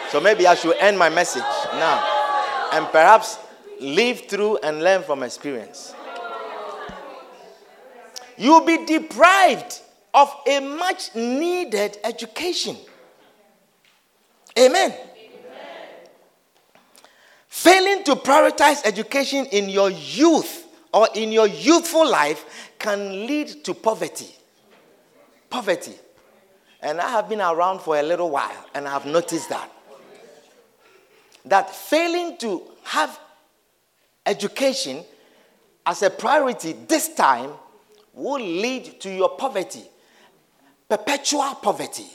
So maybe I should end my message now. And perhaps live through and learn from experience. You'll be deprived of a much needed education. Amen. Failing to prioritize education in your youth or in your youthful life can lead to poverty. Poverty. And I have been around for a little while, and I have noticed that. That failing to have education as a priority this time will lead to your poverty. Perpetual poverty.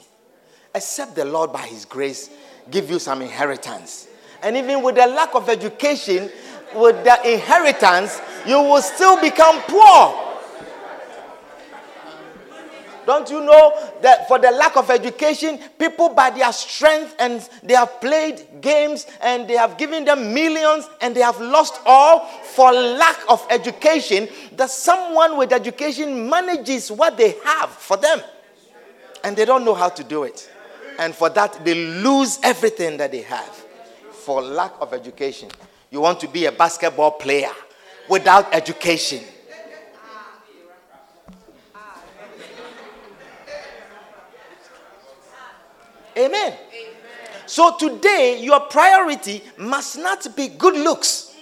Except the Lord, by His grace, give you some inheritance. And even with the lack of education, with the inheritance, you will still become poor. Don't you know that for the lack of education, people by their strength and they have played games and they have given them millions and they have lost all for lack of education, that someone with education manages what they have for them. And they don't know how to do it. And for that, they lose everything that they have. For lack of education. You want to be a basketball player without education. Amen. Amen. So today, your priority must not be good looks.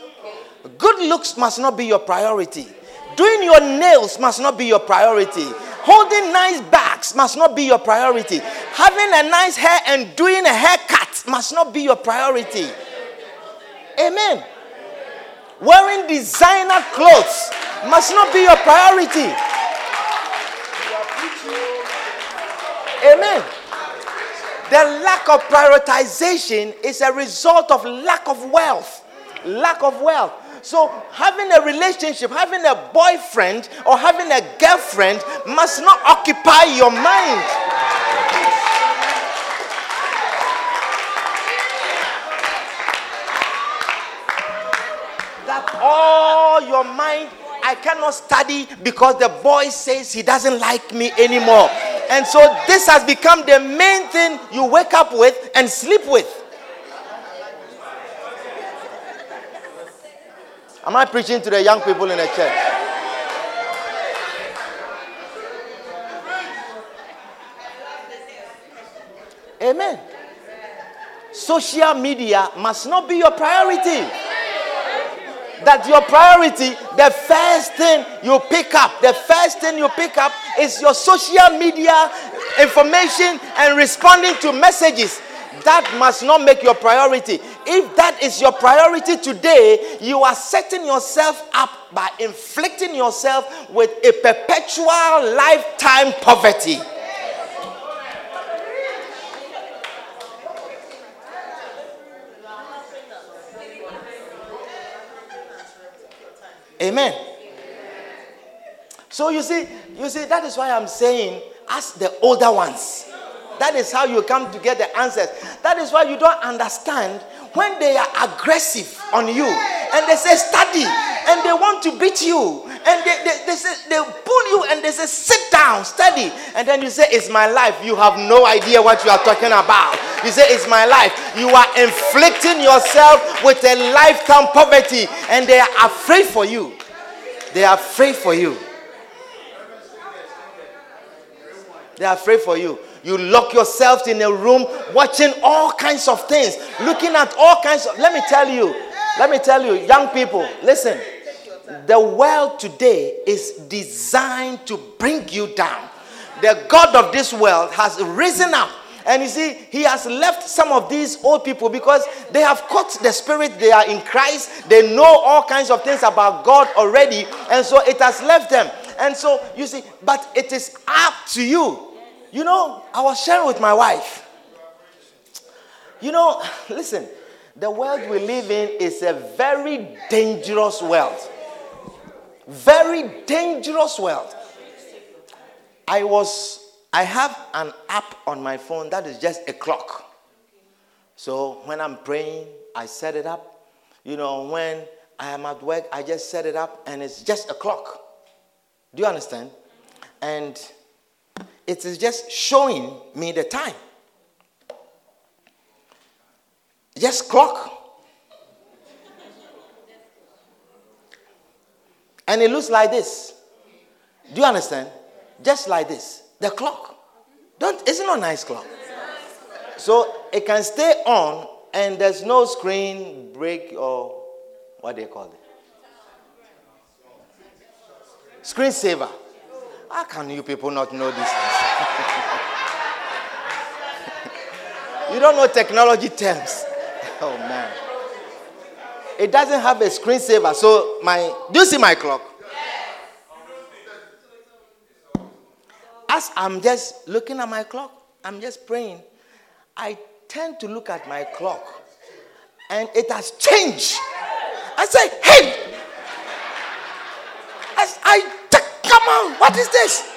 Good looks must not be your priority. Doing your nails must not be your priority. Holding nice bags must not be your priority. Having a nice hair and doing a haircut must not be your priority. Amen. Wearing designer clothes must not be your priority. Amen. The lack of prioritization is a result of lack of wealth. Lack of wealth. So having a relationship, having a boyfriend or having a girlfriend must not occupy your mind. That all your mind, I cannot study because the boy says he doesn't like me anymore. And so this has become the main thing you wake up with and sleep with. Am I preaching to the young people in the church? Amen. Social media must not be your priority. That your priority, the first thing you pick up, the first thing you pick up is your social media information and responding to messages. That must not make your priority. If that is your priority today, you are setting yourself up by inflicting yourself with a perpetual lifetime poverty. Amen. So you see, you see, that is why I'm saying, ask the older ones. That is how you come to get the answers. That is why you don't understand when they are aggressive on you and they say study and they want to beat you and they, they, they say they pull you and they say sit down, study, and then you say it's my life. You have no idea what you are talking about. You say it's my life. You are inflicting yourself with a lifetime poverty and they are afraid for you. They are afraid for you. They are afraid for you. You lock yourself in a room watching all kinds of things, looking at all kinds of... Let me tell you, let me tell you, young people, listen. The world today is designed to bring you down. The God of this world has risen up. And you see, He has left some of these old people because they have caught the spirit. They are in Christ. They know all kinds of things about God already. And so it has left them. And so, you see, but it is up to you. You know, I was sharing with my wife. You know, listen, the world we live in is a very dangerous world. Very dangerous world. I was, I have an app on my phone that is just a clock. So when I'm praying, I set it up. You know, when I am at work, I just set it up and it's just a clock. Do you understand? And it is just showing me the time. Yes, clock. And it looks like this. Do you understand? Just like this. The clock. Don't, it's not a nice clock. So it can stay on and there's no screen break or what do they call it? Screen saver. How can you people not know these things? You don't know technology terms. Oh man. It doesn't have a screensaver. So my, do you see my clock? Yes. As I'm just looking at my clock, I'm just praying. I tend to look at my clock, and it has changed. I say, "Hey, as I come on, what is this?"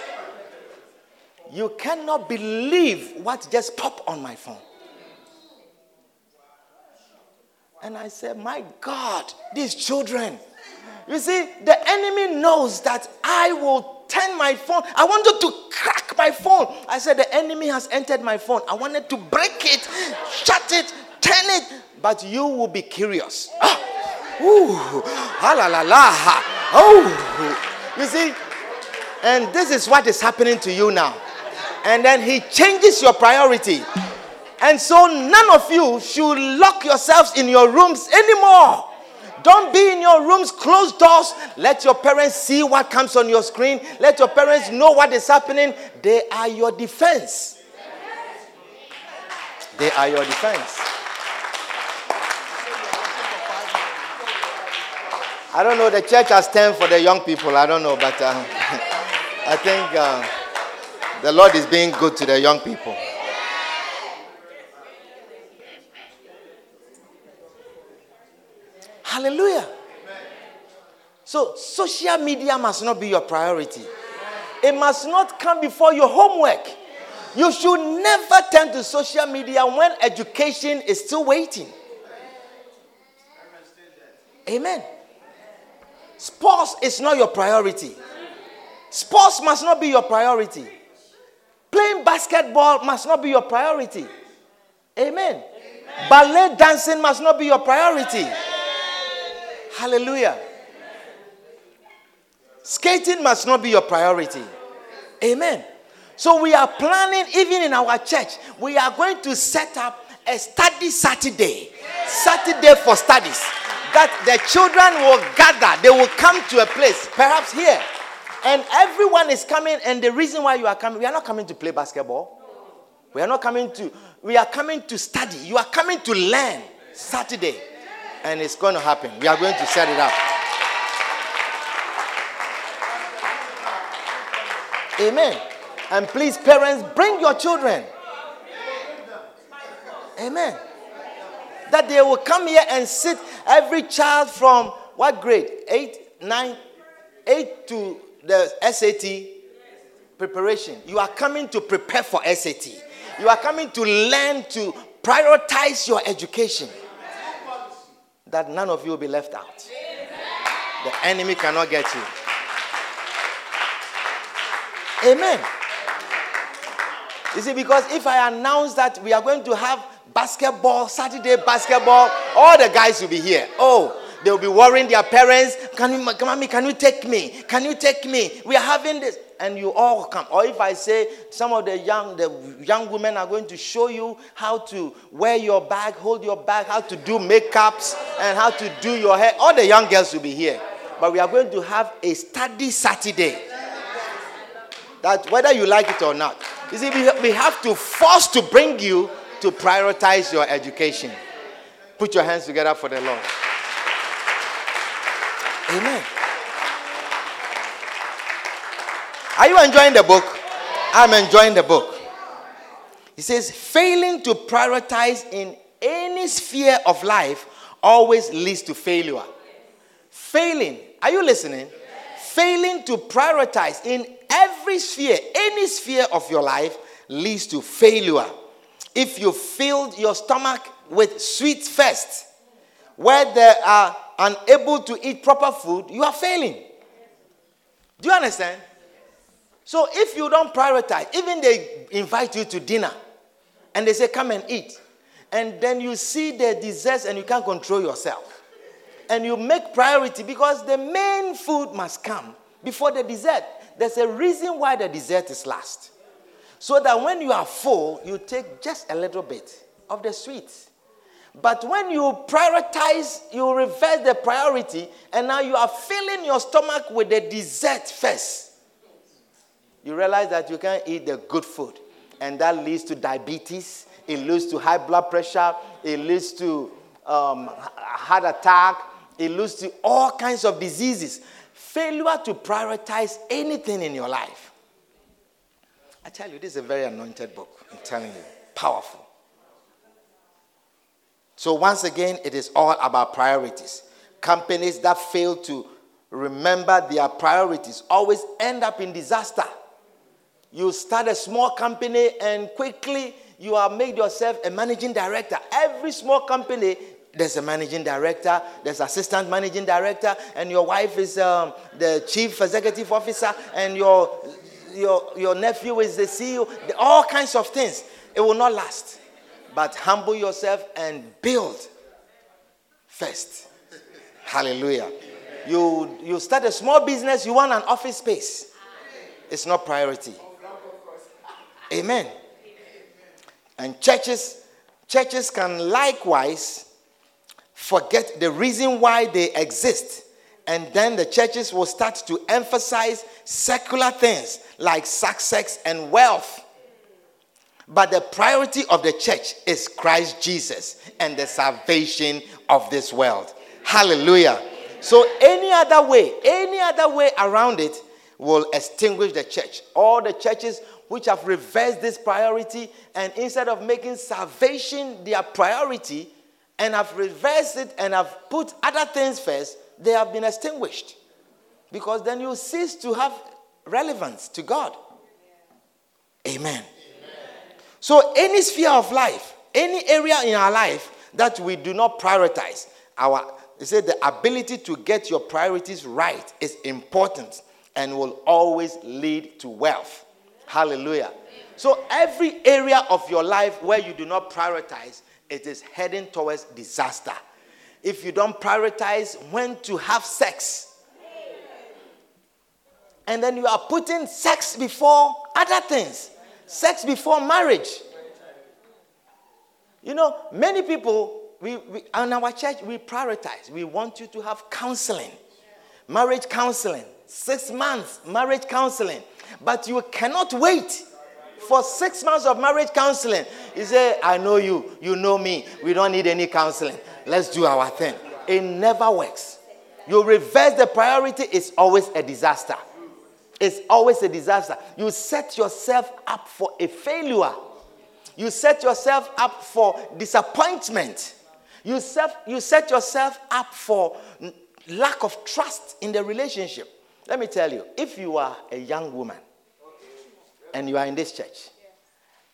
You cannot believe what just popped on my phone. And I said, my God, these children. You see, the enemy knows that I will turn my phone. I wanted to crack my phone. I said, the enemy has entered my phone. I wanted to break it, shut it, turn it. But you will be curious. Ah, ooh, ah, la, la, la, ha. Oh, you see, and this is what is happening to you now. And then he changes your priority. And so none of you should lock yourselves in your rooms anymore. Don't be in your rooms, closed doors. Let your parents see what comes on your screen. Let your parents know what is happening. They are your defense. They are your defense. I don't know, the church has turned for the young people. I don't know, but uh, I think uh, the Lord is being good to the young people. Hallelujah. Amen. So, social media must not be your priority. It must not come before your homework. You should never turn to social media when education is still waiting. Amen. Sports is not your priority. Sports must not be your priority. Playing basketball must not be your priority. Amen. Amen. Ballet dancing must not be your priority. Hallelujah. Skating must not be your priority. Amen. So we are planning, even in our church, we are going to set up a study Saturday. Saturday for studies. That the children will gather. They will come to a place, perhaps here. And everyone is coming. And the reason why you are coming, we are not coming to play basketball. We are not coming to, we are coming to study. You are coming to learn Saturday. And it's going to happen. We are going to set it up. Amen. And please, parents, bring your children. Amen. That they will come here and sit. Every child from what grade? Eight, nine, eight to the S A T preparation. You are coming to prepare for S A T. You are coming to learn to prioritize your education. That none of you will be left out. Amen. The enemy cannot get you. Amen. You see, because if I announce that we are going to have basketball, Saturday basketball, all the guys will be here. Oh, they will be worrying their parents. Can you, mommy, can you take me? Can you take me? We are having this. And you all come. Or if I say some of the young the young women are going to show you how to wear your bag, hold your bag, how to do makeups, and how to do your hair. All the young girls will be here. But we are going to have a study Saturday. That whether you like it or not. You see, we have to force to bring you to prioritize your education. Put your hands together for the Lord. Amen. Are you enjoying the book? I'm enjoying the book. He says, failing to prioritize in any sphere of life always leads to failure. Failing. Are you listening? Failing to prioritize in every sphere, any sphere of your life leads to failure. If you filled your stomach with sweets first, where they are unable to eat proper food, you are failing. Do you understand? So if you don't prioritize, even they invite you to dinner and they say, come and eat. and then you see the desserts and you can't control yourself. And you make priority because the main food must come before the dessert. There's a reason why the dessert is last. So that when you are full, you take just a little bit of the sweet. But when you prioritize, you reverse the priority, and now you are filling your stomach with the dessert first. You realize that you can't eat the good food. And that leads to diabetes. It leads to high blood pressure. It leads to um, heart attack. It leads to all kinds of diseases. Failure to prioritize anything in your life. I tell you, this is a very anointed book. I'm telling you, powerful. So once again, it is all about priorities. Companies that fail to remember their priorities always end up in disaster. You start a small company and quickly you are made yourself a managing director. Every small company, there's a managing director, there's assistant managing director, and your wife is um, the chief executive officer, and your, your, your nephew is the C E O. All kinds of things. It will not last. But humble yourself and build first. Hallelujah. You, you start a small business, you want an office space. It's not priority. Amen. And churches, churches can likewise forget the reason why they exist. And then the churches will start to emphasize secular things like success and wealth. But the priority of the church is Christ Jesus and the salvation of this world. Hallelujah. So any other way, any other way around it will extinguish the church. All the churches which have reversed this priority and instead of making salvation their priority and have reversed it and have put other things first, they have been extinguished. Because then you cease to have relevance to God. Amen. So any sphere of life, any area in our life that we do not prioritize, our, they say the ability to get your priorities right is important and will always lead to wealth. Hallelujah. So every area of your life where you do not prioritize, it is heading towards disaster. If you don't prioritize when to have sex, and then you are putting sex before other things. Sex before marriage. You know, many people, we, we in our church, we prioritize. We want you to have counseling, marriage counseling, six months marriage counseling. But you cannot wait for six months of marriage counseling. You say, I know you, you know me, we don't need any counseling. Let's do our thing. It never works. You reverse the priority, it's always a disaster. It's always a disaster. You set yourself up for a failure. You set yourself up for disappointment. You set, you set yourself up for lack of trust in the relationship. Let me tell you, if you are a young woman and you are in this church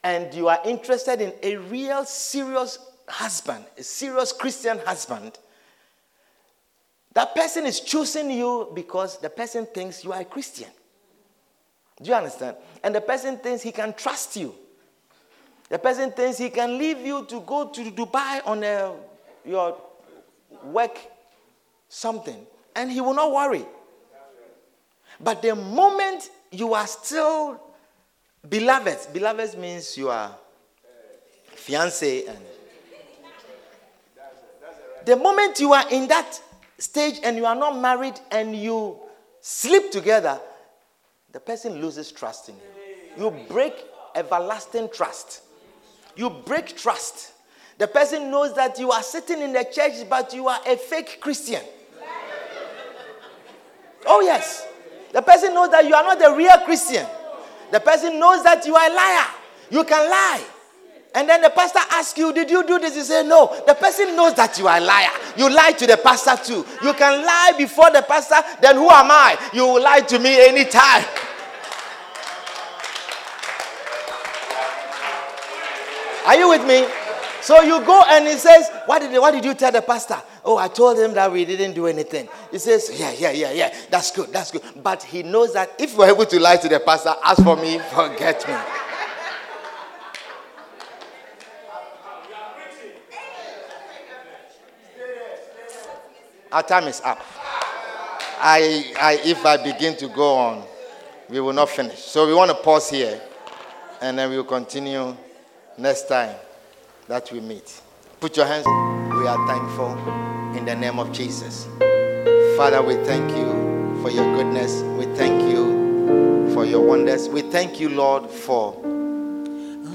and you are interested in a real serious husband, a serious Christian husband, that person is choosing you because the person thinks you are a Christian. Do you understand? And the person thinks he can trust you. The person thinks he can leave you to go to Dubai on a, your work something. And he will not worry. But the moment you are still beloved. Beloved means you are fiancé. And the moment you are in that stage and you are not married and you sleep together, the person loses trust in you. You break everlasting trust. You break trust. The person knows that you are sitting in the church, but you are a fake Christian. Oh, yes. The person knows that you are not a real Christian. The person knows that you are a liar. You can lie. And then the pastor asks you, did you do this? You say, no. The person knows that you are a liar. You lie to the pastor too. You can lie before the pastor, then who am I? You will lie to me anytime. Are you with me? So you go and he says, what did, what did you tell the pastor? Oh, I told him that we didn't do anything. He says, yeah, yeah, yeah, yeah. That's good, that's good. But he knows that if we're able to lie to the pastor, ask for me, forget me. Our time is up. I, I, if I begin to go on, we will not finish. So we want to pause here, and then we will continue next time that we meet. Put your hands. We are thankful in the name of Jesus. Father, we thank you for your goodness. We thank you for your wonders. We thank you, Lord, for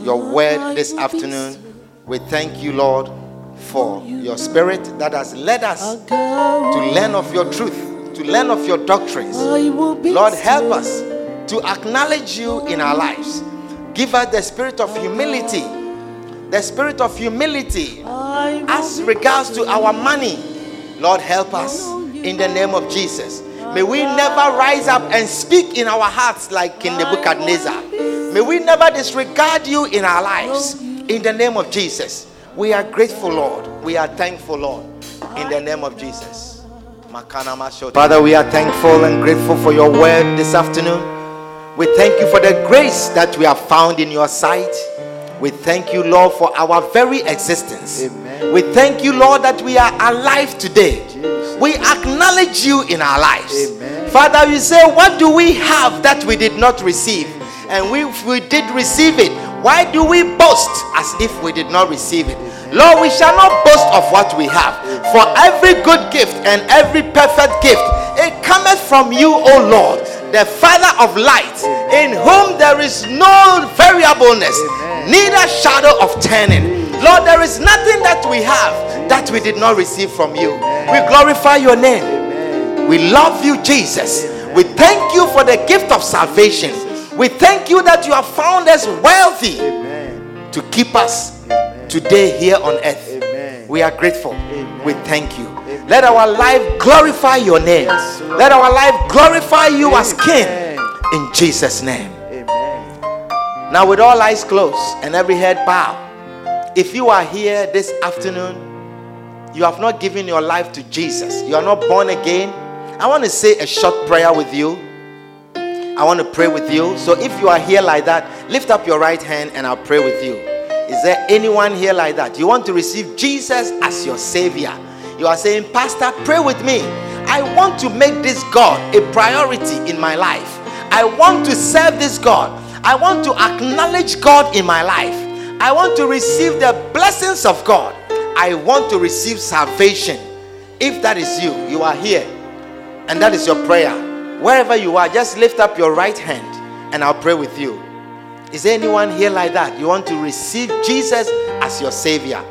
your word this afternoon. We thank you, Lord, for your spirit that has led us to learn of your truth, to learn of your doctrines. Lord, help us to acknowledge you in our lives. Give us the spirit of humility, the spirit of humility as regards to our money. Lord, help us in the name of Jesus. May we never rise up and speak in our hearts like in Nebuchadnezzar. May we never disregard you in our lives. In the name of Jesus, we are grateful, Lord. We are thankful, Lord. In the name of Jesus. Father, we are thankful and grateful for your word this afternoon. We thank you for the grace that we have found in your sight. We thank you, Lord, for our very existence. Amen. We thank you, Lord, that we are alive today. Jesus. We acknowledge you in our lives. Amen. Father, you say, what do we have that we did not receive? And we, if we did receive it, why do we boast as if we did not receive it? Lord, we shall not boast of what we have. For every good gift and every perfect gift, it cometh from you, O Lord, the Father of lights, in whom there is no variableness, neither shadow of turning. Lord, there is nothing that we have that we did not receive from you. We glorify your name. We love you, Jesus. We thank you for the gift of salvation. We thank you that you have found us wealthy Amen. To keep us Amen. Today here on earth. Amen. We are grateful. Amen. We thank you. Amen. Let our life glorify your name. Yes, let our life glorify you Amen. As King. In Jesus' name. Amen. Now with all eyes closed and every head bowed. If you are here this afternoon, you have not given your life to Jesus. You are not born again. I want to say a short prayer with you. I want to pray with you. So if you are here like that, lift up your right hand and I'll pray with you. Is there anyone here like that? You want to receive Jesus as your Savior. You are saying, Pastor, pray with me. I want to make this God a priority in my life. I want to serve this God. I want to acknowledge God in my life. I want to receive the blessings of God. I want to receive salvation. If that is you, you are here, and that is your prayer. Wherever you are, just lift up your right hand and I'll pray with you. Is there anyone here like that? You want to receive Jesus as your Savior?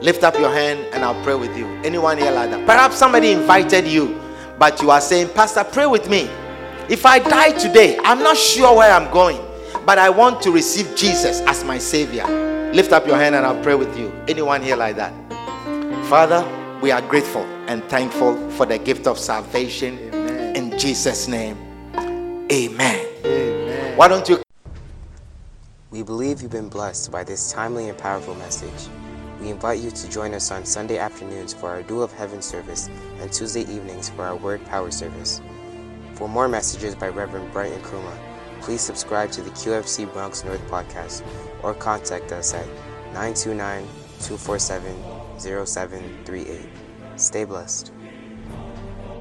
Lift up your hand and I'll pray with you. Anyone here like that? Perhaps somebody invited you, but you are saying, Pastor, pray with me. If I die today, I'm not sure where I'm going, but I want to receive Jesus as my Savior. Lift up your hand and I'll pray with you. Anyone here like that? Father, we are grateful and thankful for the gift of salvation. Amen. In Jesus' name, amen. Amen. Why don't you? We believe you've been blessed by this timely and powerful message. We invite you to join us on Sunday afternoons for our Dew of Heaven service and Tuesday evenings for our Word Power service. For more messages by Reverend Bright Nkrumah, please subscribe to the Q F C Bronx North podcast or contact us at nine two nine, two four seven, zero seven three eight. Stay blessed.